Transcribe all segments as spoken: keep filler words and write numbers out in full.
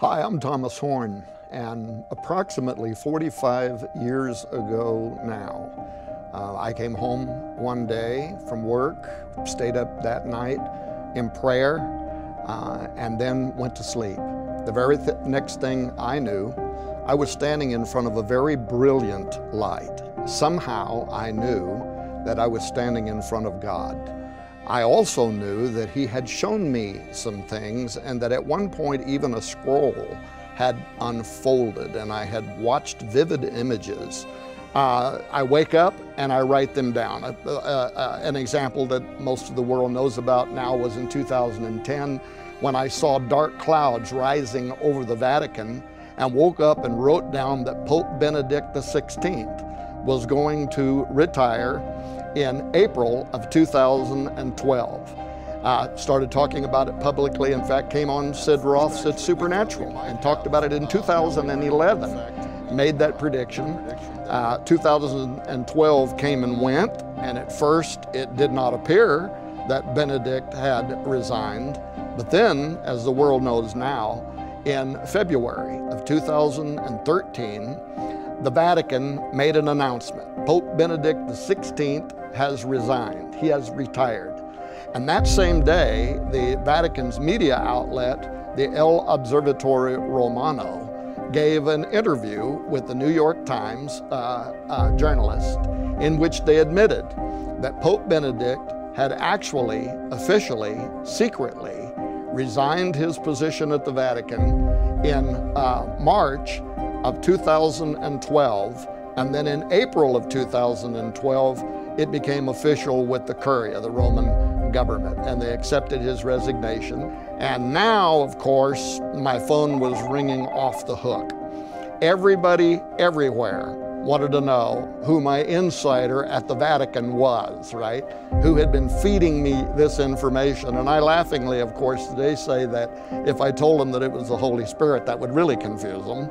Hi, I'm Thomas Horn, and approximately forty-five years ago now, uh, I came home one day from work, stayed up that night in prayer, uh, and then went to sleep. The very th- next thing I knew, I was standing in front of a very brilliant light. Somehow I knew that I was standing in front of God. I also knew that he had shown me some things, and that at one point even a scroll had unfolded and I had watched vivid images. Uh, I wake up and I write them down. Uh, uh, uh, an example that most of the world knows about now was in two thousand ten, when I saw dark clouds rising over the Vatican and woke up and wrote down that Pope Benedict the sixteenth was going to retire in April of two thousand twelve. Uh, started talking about it publicly. In fact, came on Sid Roth's It's Supernatural and talked about it in two thousand eleven. Made that prediction. Uh, two thousand twelve came and went, and at first it did not appear that Benedict had resigned. But then, as the world knows now, in February of two thousand thirteen, the Vatican made an announcement. Pope Benedict the sixteenth has resigned. He has retired. And that same day, the Vatican's media outlet, the L'Osservatore Romano, gave an interview with the New York Times uh, uh, journalist, in which they admitted that Pope Benedict had actually, officially, secretly, resigned his position at the Vatican in uh, March of two thousand twelve, and then in April of two thousand twelve, it became official with the Curia, the Roman government, and they accepted his resignation. And now, of course, my phone was ringing off the hook. Everybody, everywhere, wanted to know who my insider at the Vatican was, right? Who had been feeding me this information. And I laughingly, of course, today say that if I told them that it was the Holy Spirit, that would really confuse them.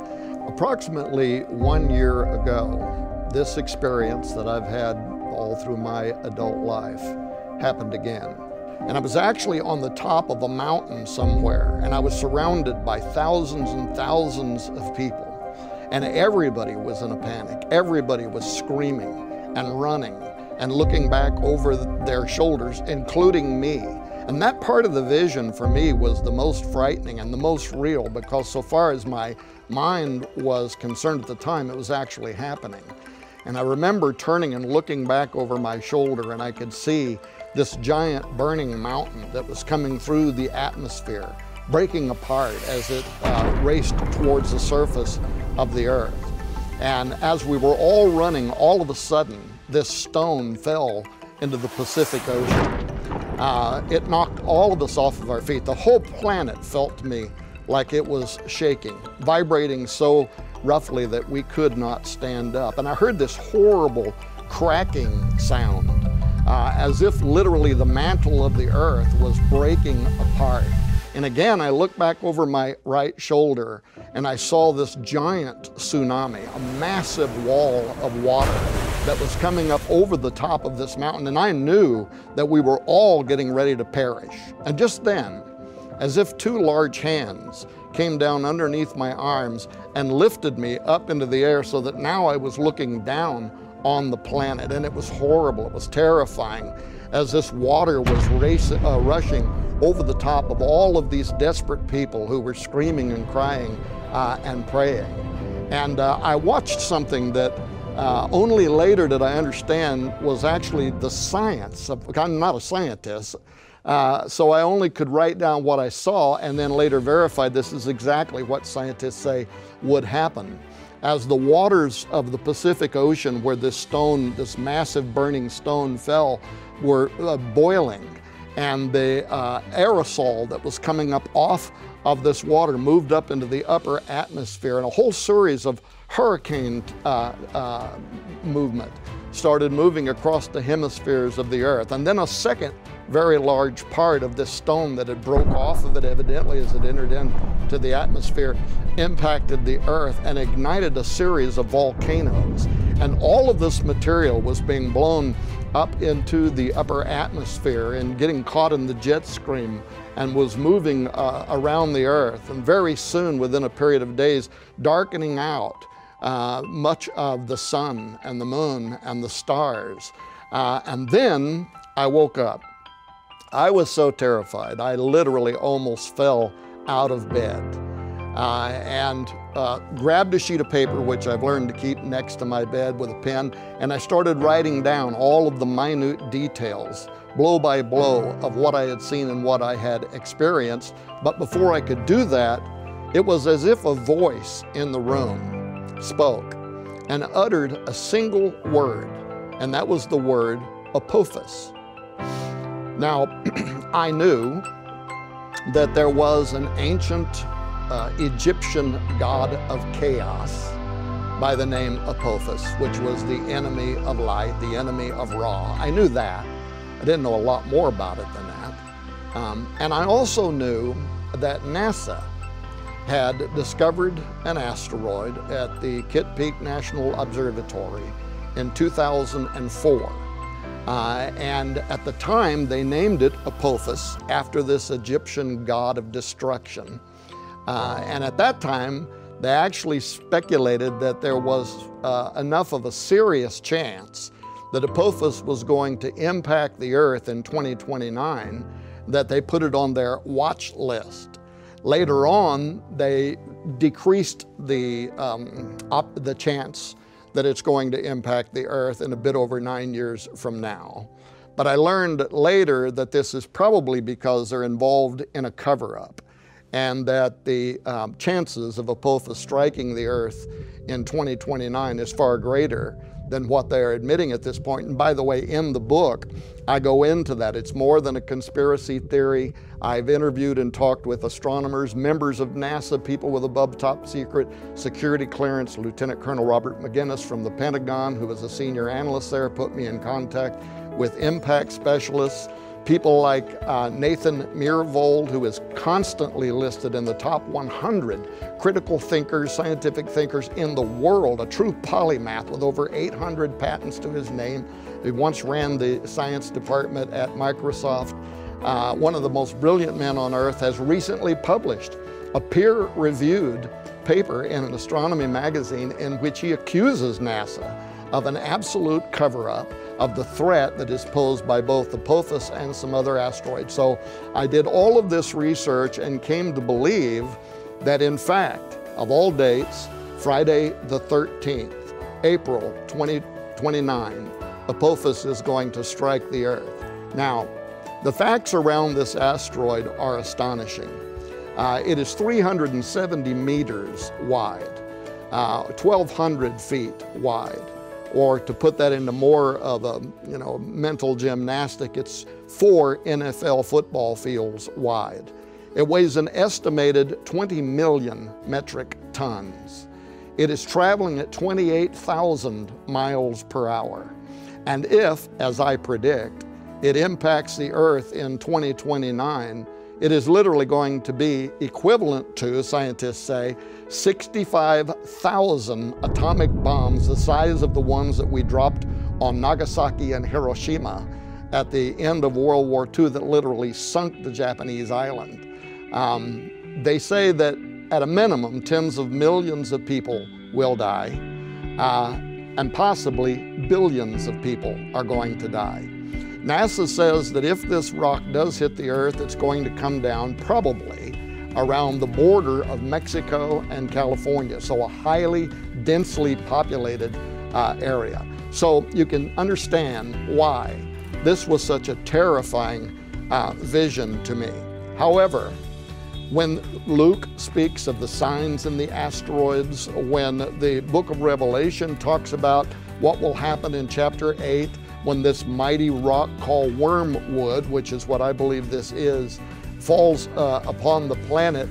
Approximately one year ago, this experience that I've had all through my adult life happened again. And I was actually on the top of a mountain somewhere, and I was surrounded by thousands and thousands of people. And everybody was in a panic. Everybody was screaming and running and looking back over their shoulders, including me. And that part of the vision for me was the most frightening and the most real, because so far as my mind was concerned at the time, it was actually happening. And I remember turning and looking back over my shoulder, and I could see this giant burning mountain that was coming through the atmosphere, breaking apart as it uh, raced towards the surface of the earth. And as we were all running, all of a sudden, this stone fell into the Pacific Ocean. Uh, it knocked all of us off of our feet. The whole planet felt to me like it was shaking, vibrating so roughly that we could not stand up. And I heard this horrible cracking sound, uh, as if literally the mantle of the earth was breaking apart. And again, I looked back over my right shoulder and I saw this giant tsunami, a massive wall of water that was coming up over the top of this mountain. And I knew that we were all getting ready to perish. And just then, as if two large hands came down underneath my arms and lifted me up into the air, so that now I was looking down on the planet. And it was horrible, it was terrifying, as this water was racing, uh, rushing over the top of all of these desperate people who were screaming and crying uh, and praying. And uh, I watched something that uh, only later did I understand was actually the science of, I'm not a scientist, uh, so I only could write down what I saw and then later verify this is exactly what scientists say would happen. As the waters of the Pacific Ocean, where this stone, this massive burning stone fell, were uh, boiling, and the uh, aerosol that was coming up off of this water moved up into the upper atmosphere, and a whole series of hurricane uh, uh, movement started moving across the hemispheres of the earth. And then a second very large part of this stone that had broke off of it, evidently as it entered into the atmosphere, impacted the earth and ignited a series of volcanoes. And all of this material was being blown up into the upper atmosphere and getting caught in the jet stream and was moving uh, around the earth, and very soon, within a period of days, darkening out uh, much of the sun and the moon and the stars. Uh, and then I woke up. I was so terrified, I literally almost fell out of bed uh, and uh, grabbed a sheet of paper, which I've learned to keep next to my bed with a pen, and I started writing down all of the minute details, blow by blow, of what I had seen and what I had experienced. But before I could do that, it was as if a voice in the room spoke and uttered a single word, and that was the word Apophis. Now, I knew that there was an ancient uh, Egyptian god of chaos by the name Apophis, which was the enemy of light, the enemy of Ra. I knew that. I didn't know a lot more about it than that. Um, and I also knew that NASA had discovered an asteroid at the Kitt Peak National Observatory in two thousand four. Uh, and at the time, they named it Apophis, after this Egyptian god of destruction. Uh, and at that time, they actually speculated that there was uh, enough of a serious chance that Apophis was going to impact the earth in twenty twenty-nine that they put it on their watch list. Later on, they decreased the, um, op the chance that it's going to impact the earth in a bit over nine years from now. But I learned later that this is probably because they're involved in a cover-up, and that the um, chances of Apophis striking the earth in twenty twenty-nine is far greater than what they're admitting at this point. And by the way, in the book, I go into that. It's more than a conspiracy theory. I've interviewed and talked with astronomers, members of NASA, people with above top secret security clearance. Lieutenant Colonel Robert McGinnis from the Pentagon, who was a senior analyst there, put me in contact with impact specialists, people like uh, Nathan Myhrvold, who is constantly listed in the top one hundred critical thinkers, scientific thinkers in the world, a true polymath with over eight hundred patents to his name. He once ran the science department at Microsoft. Uh, one of the most brilliant men on earth has recently published a peer-reviewed paper in an astronomy magazine in which he accuses NASA of an absolute cover-up of the threat that is posed by both Apophis and some other asteroids. So I did all of this research and came to believe that, in fact, of all dates, Friday the thirteenth, April twenty twenty-nine, Apophis is going to strike the Earth. Now, the facts around this asteroid are astonishing. Uh, it is three hundred seventy meters wide, uh, twelve hundred feet wide. Or to put that into more of a, you know, mental gymnastic, it's four N F L football fields wide. It weighs an estimated twenty million metric tons. It is traveling at twenty-eight thousand miles per hour. And if, as I predict, it impacts the Earth in twenty twenty-nine, it is literally going to be equivalent to, scientists say, sixty-five thousand atomic bombs, the size of the ones that we dropped on Nagasaki and Hiroshima at the end of World War Two that literally sunk the Japanese island. Um, they say that at a minimum, tens of millions of people will die, uh, and possibly billions of people are going to die. NASA says that if this rock does hit the Earth, it's going to come down probably around the border of Mexico and California, so a highly densely populated uh, area. So you can understand why this was such a terrifying uh, vision to me. However, when Luke speaks of the signs in the asteroids, when the Book of Revelation talks about what will happen in chapter eight, when this mighty rock called wormwood, which is what I believe this is, falls uh, upon the planet,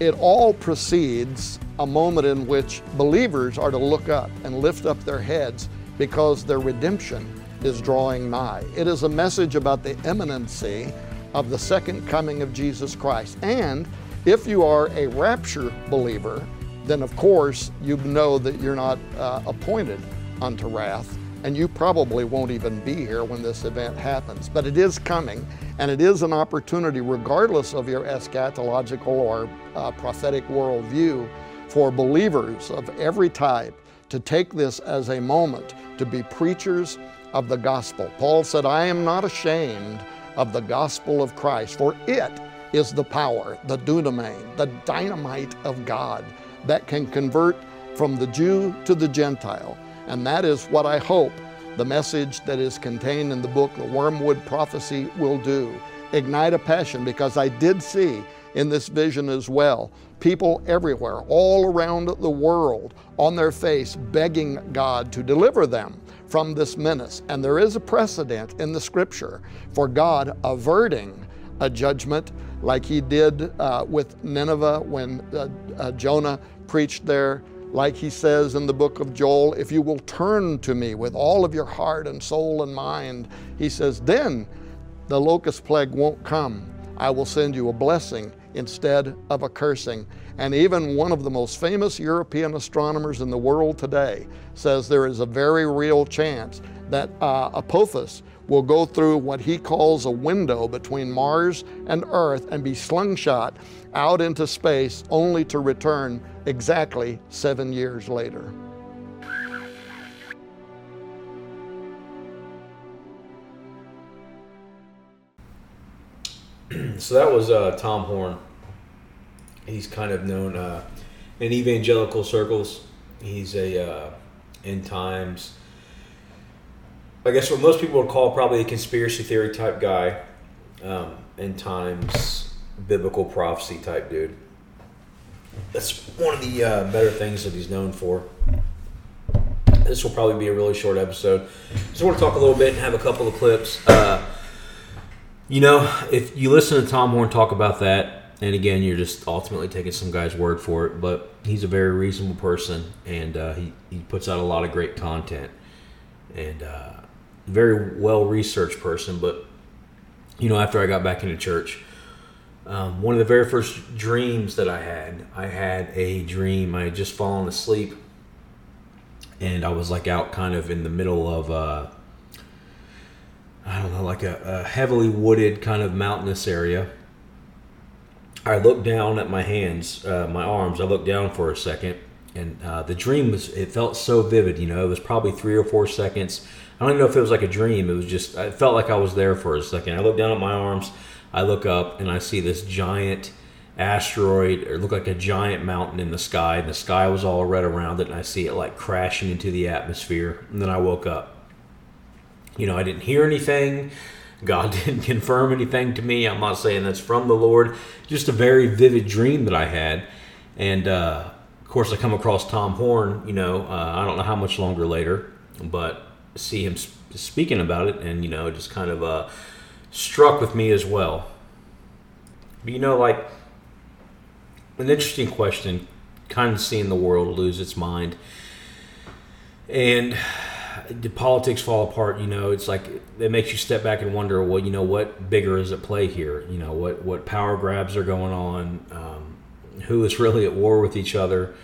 it all precedes a moment in which believers are to look up and lift up their heads because their redemption is drawing nigh. It is a message about the imminency of the second coming of Jesus Christ. And if you are a rapture believer, then of course you know that you're not uh, appointed unto wrath, and you probably won't even be here when this event happens. But it is coming, and it is an opportunity, regardless of your eschatological or uh, prophetic worldview, for believers of every type to take this as a moment to be preachers of the gospel. Paul said, I am not ashamed of the gospel of Christ, for it is the power, the dunamane, the dynamite of God that can convert from the Jew to the Gentile. And that is what I hope the message that is contained in the book, The Wormwood Prophecy, will do. Ignite a passion, because I did see in this vision as well, people everywhere, all around the world, on their face, begging God to deliver them from this menace. And there is a precedent in the scripture for God averting a judgment like he did uh, with Nineveh when uh, uh, Jonah preached there. Like he says in the book of Joel, if you will turn to me with all of your heart and soul and mind, he says, then the locust plague won't come. I will send you a blessing instead of a cursing. And even one of the most famous European astronomers in the world today says there is a very real chance that uh, Apophis will go through what he calls a window between Mars and Earth and be slingshot out into space, only to return exactly seven years later. So that was uh, Tom Horn. He's kind of known uh, in evangelical circles. He's a uh, end times, I guess what most people would call probably a conspiracy theory type guy, um, end times biblical prophecy type dude. That's one of the uh, better things that he's known for. This will probably be a really short episode. Just want to talk a little bit and have a couple of clips. Uh, you know, if you listen to Tom Horn talk about that, and again, you're just ultimately taking some guy's word for it, but he's a very reasonable person, and uh, he, he puts out a lot of great content. And uh, very well-researched person, but, you know, after I got back into church, um, one of the very first dreams that I had, I had a dream. I had just fallen asleep, and I was, like, out kind of in the middle of, uh, I don't know, like a, a heavily wooded kind of mountainous area. I looked down at my hands, uh, my arms. I looked down for a second. And uh, the dream was, it felt so vivid, you know, it was probably three or four seconds. I don't even know if it was like a dream. It was just, I felt like I was there for a second. I look down at my arms, I look up, and I see this giant asteroid, or looked like a giant mountain in the sky. And the sky was all red around it, and I see it like crashing into the atmosphere. And then I woke up. You know, I didn't hear anything. God didn't confirm anything to me. I'm not saying that's from the Lord. Just a very vivid dream that I had. And, uh, Of course, I come across Tom Horn, you know, uh, I don't know how much longer later, but see him sp- speaking about it, and, you know, just kind of uh, struck with me as well. But, you know, like, an interesting question, kind of seeing the world lose its mind. And the politics fall apart, you know, it's like, it makes you step back and wonder, well, you know, what bigger is at play here? You know, what, what power grabs are going on? Um, Who is really at war with each other?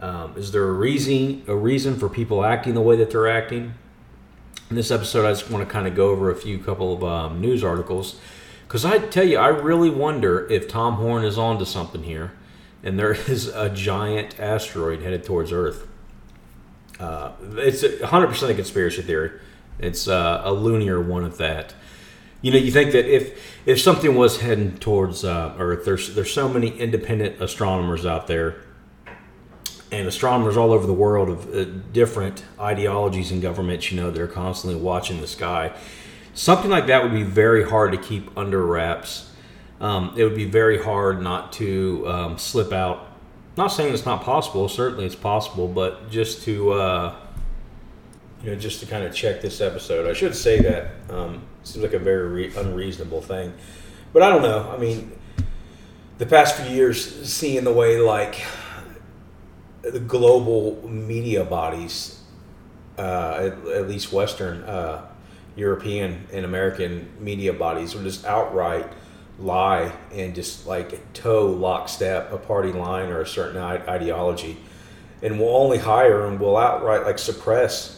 Um, is there a reason a reason for people acting the way that they're acting? In this episode, I just want to kind of go over a few couple of um, news articles, because I tell you, I really wonder if Tom Horn is onto something here, and there is a giant asteroid headed towards Earth. Uh, it's one hundred percent a conspiracy theory. It's uh, a lunar one at that. You know, you think that if if something was heading towards uh, Earth, there's there's so many independent astronomers out there, and astronomers all over the world of uh, different ideologies and governments. You know, they're constantly watching the sky. Something like that would be very hard to keep under wraps. Um, it would be very hard not to um, slip out. Not saying it's not possible. Certainly, it's possible, but just to. Uh, You know, just to kind of check this episode. I should say that. Um, seems like a very re- unreasonable thing. But I don't know. I mean, the past few years, seeing the way, like, the global media bodies, uh, at, at least Western, uh, European and American media bodies, will just outright lie and just, like, toe lockstep a party line or a certain ideology. And will only hire and will outright, like, suppress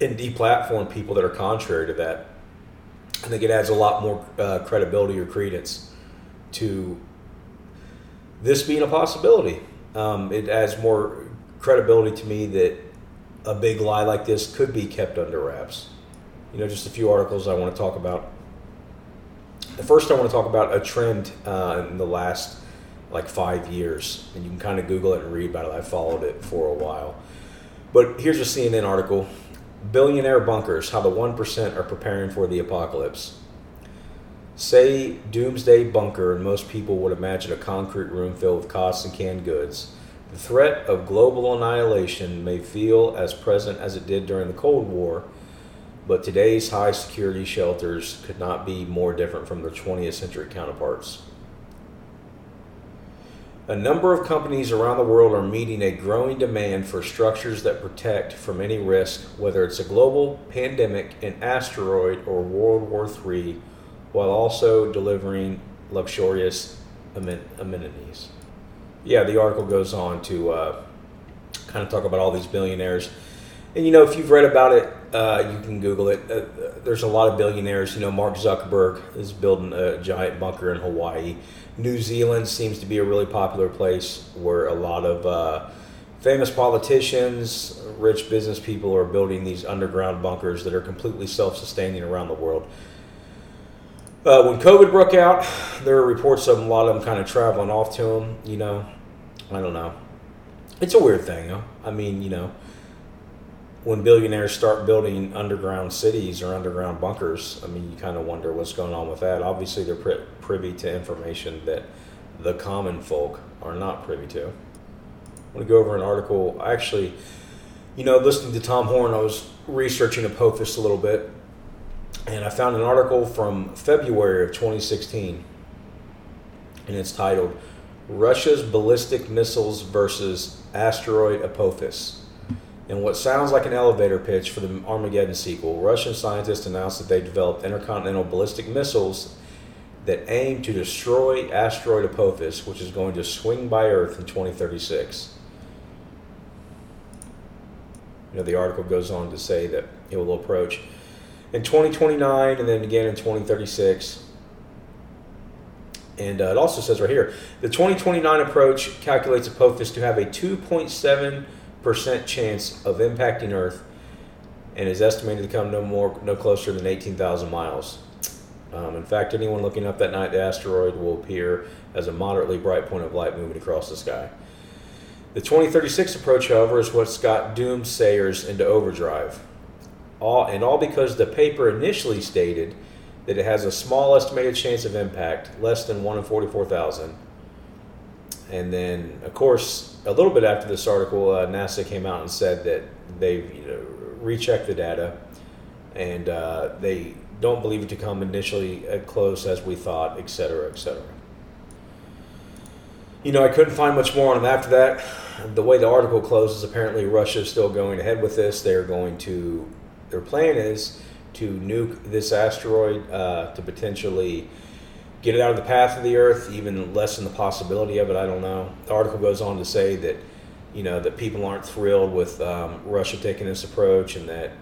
and deplatform people that are contrary to that. I think it adds a lot more uh, credibility or credence to this being a possibility. Um, it adds more credibility to me that a big lie like this could be kept under wraps. You know, just a few articles I want to talk about. The first I want to talk about a trend uh, in the last like five years, and you can kind of Google it and read about it. I followed it for a while. But here's a C N N article. Billionaire bunkers, how the one percent are preparing for the apocalypse. Say doomsday bunker, and most people would imagine a concrete room filled with cots and canned goods. The threat of global annihilation may feel as present as it did during the Cold War, but today's high security shelters could not be more different from their twentieth century counterparts. A number of companies around the world are meeting a growing demand for structures that protect from any risk, whether it's a global pandemic, an asteroid, or World War Three, while also delivering luxurious amen- amenities. Yeah, the article goes on to uh, kind of talk about all these billionaires. And, you know, if you've read about it, uh, you can Google it. Uh, there's a lot of billionaires. You know, Mark Zuckerberg is building a giant bunker in Hawaii. New Zealand seems to be a really popular place where a lot of uh, famous politicians, rich business people are building these underground bunkers that are completely self-sustaining around the world. Uh, when COVID broke out, there are reports of a lot of them kind of traveling off to them, you know. I don't know. It's a weird thing, though. I mean, you know, when billionaires start building underground cities or underground bunkers, I mean, you kind of wonder what's going on with that. Obviously, they're pri- privy to information that the common folk are not privy to. I want to go over an article. Actually, you know, listening to Tom Horn, I was researching Apophis a little bit, and I found an article from February of twenty sixteen, and it's titled, Russia's Ballistic Missiles versus Asteroid Apophis. In what sounds like an elevator pitch for the Armageddon sequel, Russian scientists announced that they developed intercontinental ballistic missiles that aim to destroy asteroid Apophis, which is going to swing by Earth in twenty thirty-six. You know, the article goes on to say that it will approach in twenty twenty-nine and then again in twenty thirty-six. And uh, it also says right here, the twenty twenty-nine approach calculates Apophis to have a two point seven percent chance of impacting Earth, and is estimated to come no more, no closer than eighteen thousand miles. Um, in fact, anyone looking up that night, the asteroid will appear as a moderately bright point of light moving across the sky. The twenty thirty-six approach, however, is what's got doomsayers into overdrive, all and all because the paper initially stated that it has a small estimated chance of impact, less than one in forty-four thousand. And then, of course, a little bit after this article, uh, NASA came out and said that they've you know, rechecked the data, and uh, they don't believe it to come initially as close as we thought, et cetera, et cetera. You know, I couldn't find much more on them after that. The way the article closes, apparently Russia is still going ahead with this. They're going to, their plan is to nuke this asteroid uh, to potentially get it out of the path of the Earth, even lessen the possibility of it. I don't know. The article goes on to say that, you know, that people aren't thrilled with um, Russia taking this approach, and that,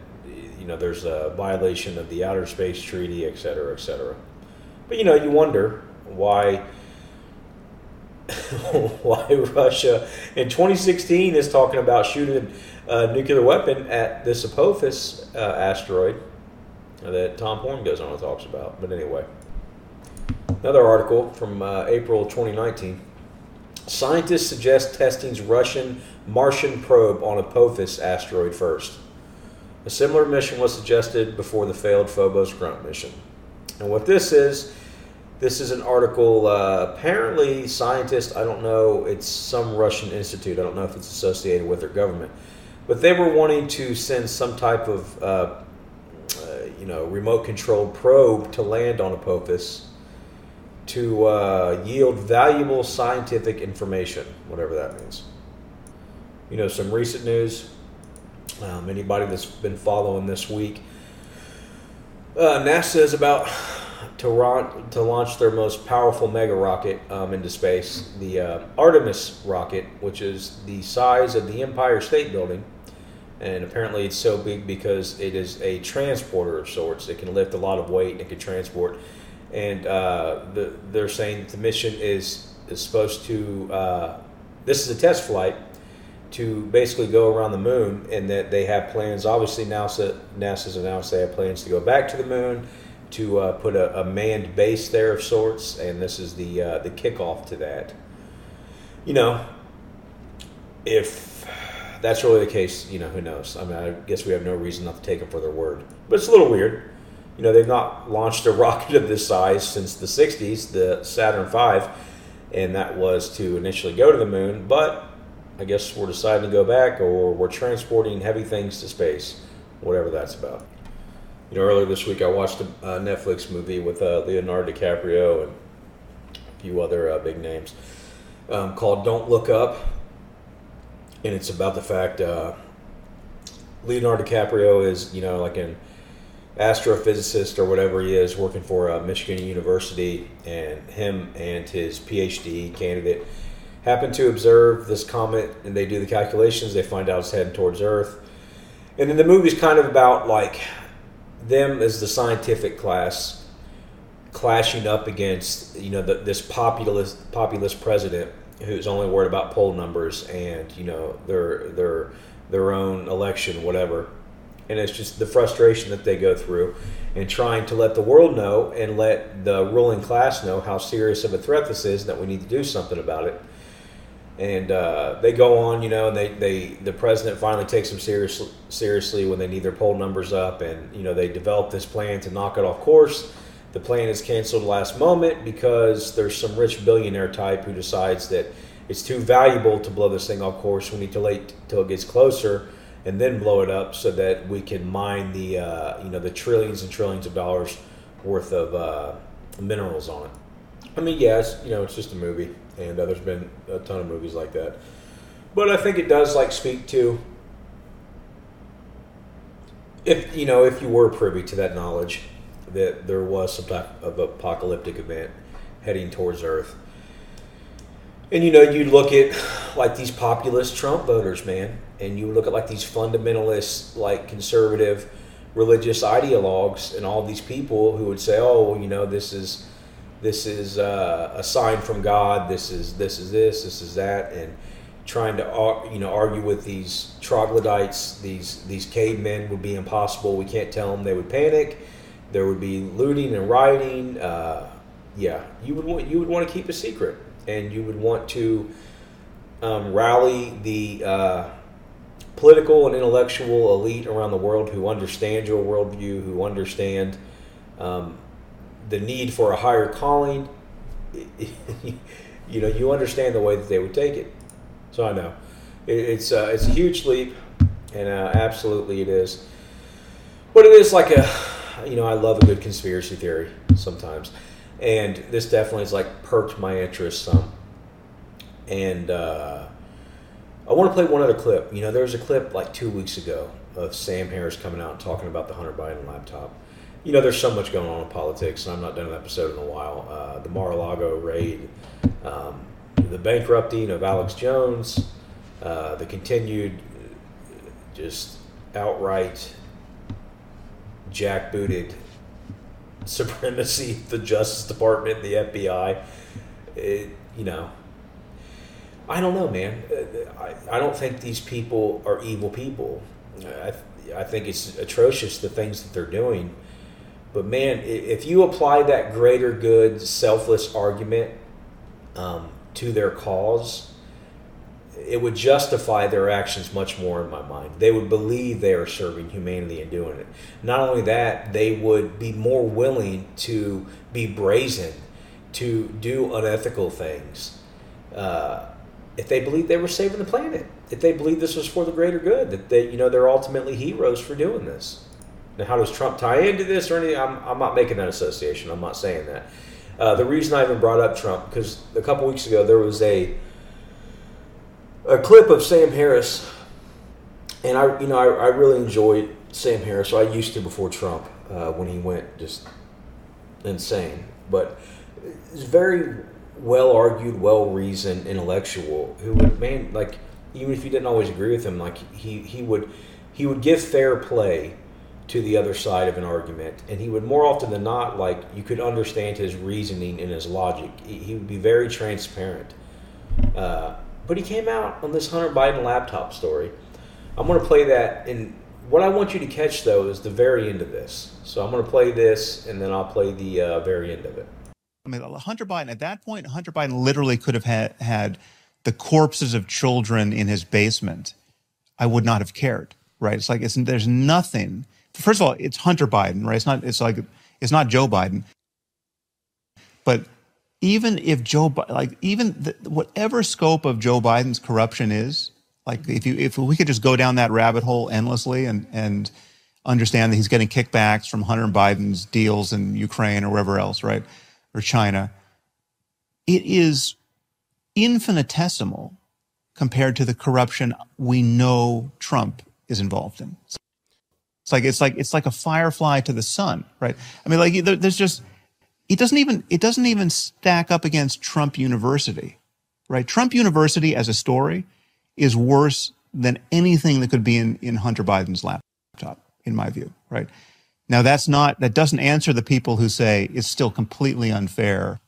you know, there's a violation of the Outer Space Treaty, et cetera, et cetera. But, you know, you wonder why why Russia in twenty sixteen is talking about shooting a nuclear weapon at this Apophis uh, asteroid that Tom Horn goes on and talks about. But anyway. Another article from uh, April twenty nineteen. Scientists suggest testing's Russian Martian probe on Apophis asteroid first. A similar mission was suggested before the failed Phobos Grunt mission. And what this is, this is an article, uh, apparently scientists, I don't know, it's some Russian institute. I don't know if it's associated with their government. But they were wanting to send some type of, uh, uh, you know, remote-controlled probe to land on Apophis to uh, yield valuable scientific information, whatever that means. You know, some recent news, um, anybody that's been following this week, uh, NASA is about to, ra- to launch their most powerful mega rocket um, into space, the uh, Artemis rocket, which is the size of the Empire State Building, And apparently it's so big because it is a transporter of sorts. It can lift a lot of weight and it can transport. And uh, the, they're saying the mission is, is supposed to, uh, this is a test flight to basically go around the moon, and that they have plans. Obviously, NASA NASA's announced they have plans to go back to the moon, to uh, put a, a manned base there of sorts, and this is the uh, the kickoff to that. You know, if that's really the case, you know, who knows? I mean, I guess we have no reason not to take them for their word. But it's a little weird. You know, they've not launched a rocket of this size since the sixties, the Saturn five, and that was to initially go to the moon, but I guess we're deciding to go back, or we're transporting heavy things to space, whatever that's about. You know, earlier this week I watched a uh, Netflix movie with uh, Leonardo DiCaprio and a few other uh, big names um, called Don't Look Up. And it's about the fact uh, Leonardo DiCaprio is, you know, like an astrophysicist or whatever he is, working for uh, Michigan University, and him and his PhD candidate happen to observe this comet, and they do the calculations. They find out it's heading towards Earth. And then the movie's kind of about, like, them as the scientific class clashing up against, you know, the, this populist populist president who's only worried about poll numbers and, you know, their their their own election, whatever. And it's just the frustration that they go through, and trying to let the world know and let the ruling class know how serious of a threat this is, that we need to do something about it. And uh, they go on, you know, and they, they the president finally takes them seriously, seriously when they need their poll numbers up. And, you know, they develop this plan to knock it off course. The plan is canceled last moment because there's some rich billionaire type who decides that it's too valuable to blow this thing off course. We need to wait till it gets closer and then blow it up so that we can mine the, uh, you know, the trillions and trillions of dollars worth of uh, minerals on it. I mean, yes, yeah, you know, it's just a movie. And uh, there's been a ton of movies like that. But I think it does, like, speak to, if, you know, if you were privy to that knowledge, that there was some type of apocalyptic event heading towards Earth. And, you know, you look at, like, these populist Trump voters, man, and you look at, like, these fundamentalist, like, conservative religious ideologues and all these people who would say, oh, well, you know, this is... This is uh, a sign from God. This is this is this. This is that. And trying to uh, you know argue with these troglodytes, these these cavemen would be impossible. We can't tell them. They would panic. There would be looting and rioting. Uh, yeah, you would want, you would want to keep a secret, and you would want to um, rally the uh, political and intellectual elite around the world who understand your worldview, who understand. Um, the need for a higher calling, you know, you understand the way that they would take it. So I know. It's, uh, it's a huge leap, and uh, absolutely it is. But it is like a, you know, I love a good conspiracy theory sometimes. And this definitely has, like, perked my interest some. And uh, I want to play one other clip. You know, there was a clip like two weeks ago of Sam Harris coming out and talking about the Hunter Biden laptop. You know, there's so much going on in politics, and I've not done an episode in a while. Uh, the Mar-a-Lago raid, um, the bankrupting of Alex Jones, uh, the continued just outright jackbooted supremacy of the Justice Department, the F B I. It, you know, I don't know, man. I, I don't think these people are evil people. I, I think it's atrocious, the things that they're doing. But, man, if you apply that greater good, selfless argument um, to their cause, it would justify their actions much more in my mind. They would believe they are serving humanity and doing it. Not only that, they would be more willing to be brazen, to do unethical things, uh, if they believed they were saving the planet, if they believed this was for the greater good, that they, you know, they're ultimately heroes for doing this. Now, how does Trump tie into this or anything? I'm, I'm not making that association. I'm not saying that. Uh, the reason I even brought up Trump, because a couple weeks ago there was a a clip of Sam Harris, and I, you know, I, I really enjoyed Sam Harris. So I used to before Trump uh, when he went just insane. But it's very well argued, well reasoned, intellectual. Who would, man, like, even if you didn't always agree with him, like he he would. he would give fair play to the other side of an argument, and he would more often than not, like, you could understand his reasoning and his logic. He, he would be very transparent. Uh, but he came out on this Hunter Biden laptop story. I'm going to play that, and what I want you to catch, though, is the very end of this. So I'm going to play this, and then I'll play the uh, very end of it. I mean, Hunter Biden, at that point, Hunter Biden literally could have had, had the corpses of children in his basement. I would not have cared, right? It's like, it's, there's nothing. First of all, it's Hunter Biden, right? It's not. It's like it's not Joe Biden. But even if Joe, like even the, whatever scope of Joe Biden's corruption is, like if you if we could just go down that rabbit hole endlessly and and understand that he's getting kickbacks from Hunter Biden's deals in Ukraine or wherever else, right, or China, it is infinitesimal compared to the corruption we know Trump is involved in. So It's like it's like it's like a firefly to the sun, right? I mean, like there's just it doesn't even it doesn't even stack up against Trump University, right? Trump University as a story is worse than anything that could be in, in Hunter Biden's laptop, in my view, right? Now that's not that doesn't answer the people who say it's still completely unfair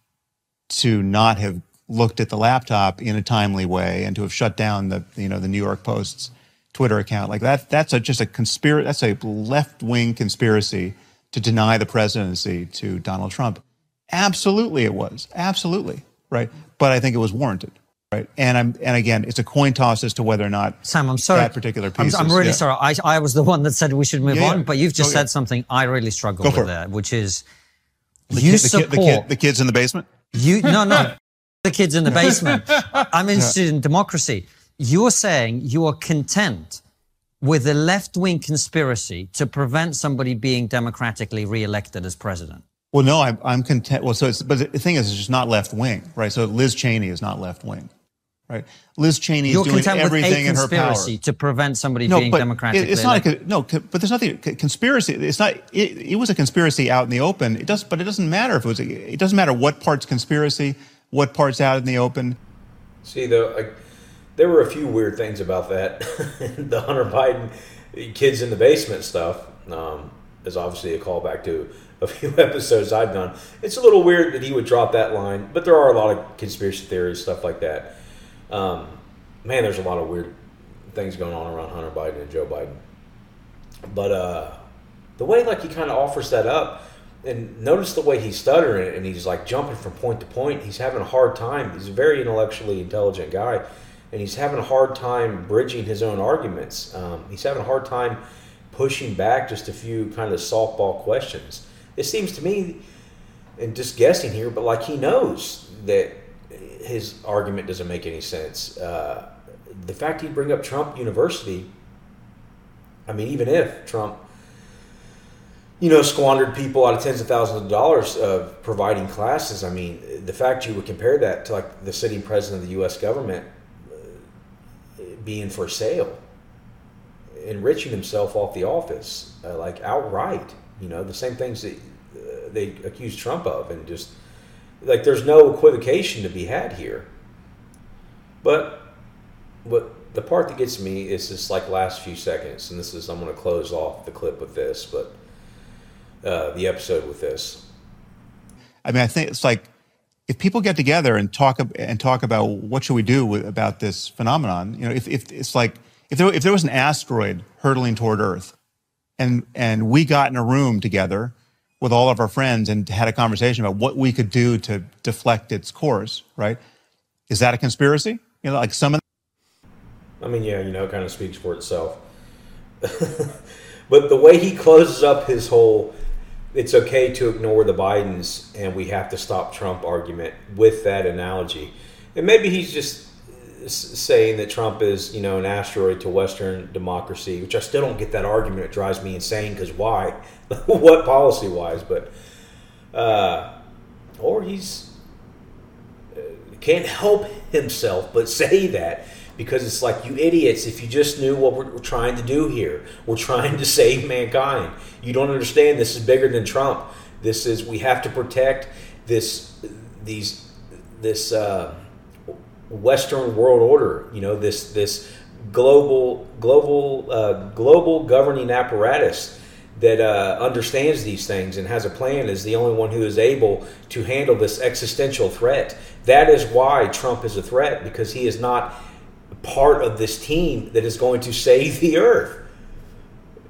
to not have looked at the laptop in a timely way and to have shut down the you know the New York Post's Twitter account. Like that that's a, just a conspiracy, that's a left-wing conspiracy to deny the presidency to Donald Trump. Absolutely it was, absolutely, right? But I think it was warranted, right? And I'm and again, it's a coin toss as to whether or not Sam, I'm sorry. that particular piece I'm, I'm really yeah. sorry, I, I was the one that said we should move yeah, yeah. on, but you've just oh, said yeah. something I really struggle Go with there, which is the you kid, support... The, kid, the, kid, the kids in the basement? You No, no, the kids in the basement. I'm interested yeah. in democracy. You're saying you are content with a left-wing conspiracy to prevent somebody being democratically re-elected as president. Well, no, I'm, I'm content. Well, so it's, but the thing is, it's just not left-wing, right? So Liz Cheney is not left-wing, right? Liz Cheney you're is doing everything in her power. You're content with a conspiracy to prevent somebody no, being democratically it, it's not elected. A, no, but there's nothing conspiracy. It's not. It, it was a conspiracy out in the open. It does, but it doesn't matter if it was. A, it doesn't matter what part's conspiracy, what part's out in the open. See though. I- There were a few weird things about that. The Hunter Biden kids in the basement stuff um, is obviously a callback to a few episodes I've done. It's a little weird that he would drop that line, but there are a lot of conspiracy theories, stuff like that. Um, man, there's a lot of weird things going on around Hunter Biden and Joe Biden. But uh, the way like he kind of offers that up, and notice the way he's stuttering and he's like jumping from point to point. He's having a hard time. He's a very intellectually intelligent guy. And he's having a hard time bridging his own arguments. Um, he's having a hard time pushing back just a few kind of softball questions. It seems to me, and just guessing here, but like he knows that his argument doesn't make any sense. Uh, the fact he'd bring up Trump University, I mean, even if Trump, you know, squandered people out of tens of thousands of dollars of providing classes, I mean, the fact you would compare that to like the sitting president of the U S government being for sale, enriching himself off the office, uh, like outright, you know, the same things that uh, they accuse Trump of, and just like there's no equivocation to be had here. But what the part that gets me is this like last few seconds, and this is, I'm going to close off the clip with this, but uh, the episode with this. I mean, I think it's like, if people get together and talk and talk about what should we do with, about this phenomenon, you know, if, if it's like if there if there was an asteroid hurtling toward Earth, and and we got in a room together with all of our friends and had a conversation about what we could do to deflect its course, right? Is that a conspiracy? You know, like some of. I mean, yeah, you know, it kind of speaks for itself. But the way he closes up his whole, it's okay to ignore the Bidens and we have to stop Trump argument with that analogy. And maybe he's just saying that Trump is, you know, an asteroid to Western democracy, which I still don't get that argument. It drives me insane because why? What policy-wise? But uh, or he's uh, can't help himself but say that. Because it's like, you idiots, if you just knew what we're, we're trying to do here. We're trying to save mankind. You don't understand, this is bigger than Trump. This is, we have to protect this these this uh, Western world order, you know, this this global global uh, global governing apparatus that uh, understands these things and has a plan is the only one who is able to handle this existential threat. That is why Trump is a threat, because he is not part of this team that is going to save the earth.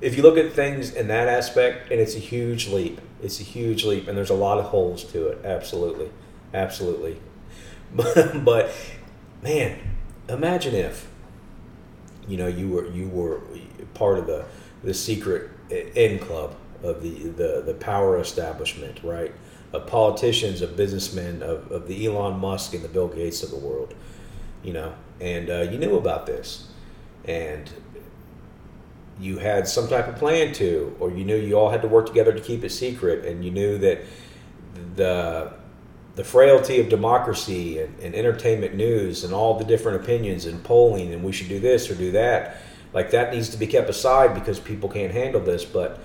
If you look at things in that aspect, and it's a huge leap. It's a huge leap, and there's a lot of holes to it. Absolutely. Absolutely. But, but man, imagine if, you know, you were you were part of the, the secret end club of the, the, the power establishment, right? Of politicians, of businessmen, of, of the Elon Musk and the Bill Gates of the world, you know, and uh, you knew about this. And you had some type of plan to, or you knew you all had to work together to keep it secret, and you knew that the the frailty of democracy and, and entertainment news and all the different opinions and polling and we should do this or do that, like that needs to be kept aside because people can't handle this. But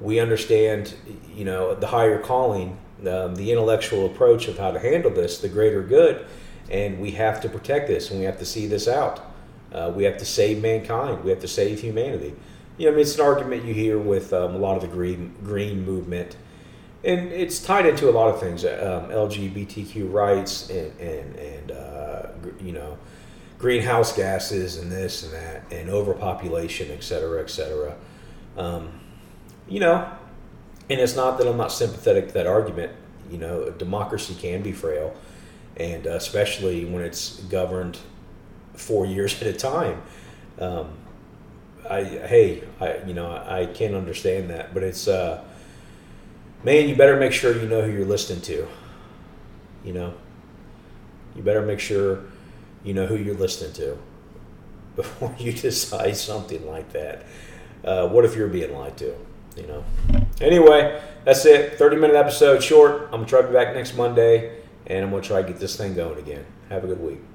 we understand, you know, the higher calling, um, the intellectual approach of how to handle this, the greater good, and we have to protect this and we have to see this out. Uh, we have to save mankind. We have to save humanity. You know, I mean, it's an argument you hear with um, a lot of the green, green movement, and it's tied into a lot of things, um, L G B T Q rights and, and, and uh, gr- you know, greenhouse gases and this and that and overpopulation, et cetera, et cetera. Um, you know, and it's not that I'm not sympathetic to that argument. You know, democracy can be frail, and uh, especially when it's governed four years at a time. Um, I, hey, I, you know, I can't understand that, but it's, uh, man, you better make sure you know who you're listening to. You know, you better make sure you know who you're listening to before you decide something like that. Uh, what if you're being lied to, you know? Anyway, that's it. thirty minute episode, short. I'm going to try to be back next Monday, and I'm going to try to get this thing going again. Have a good week.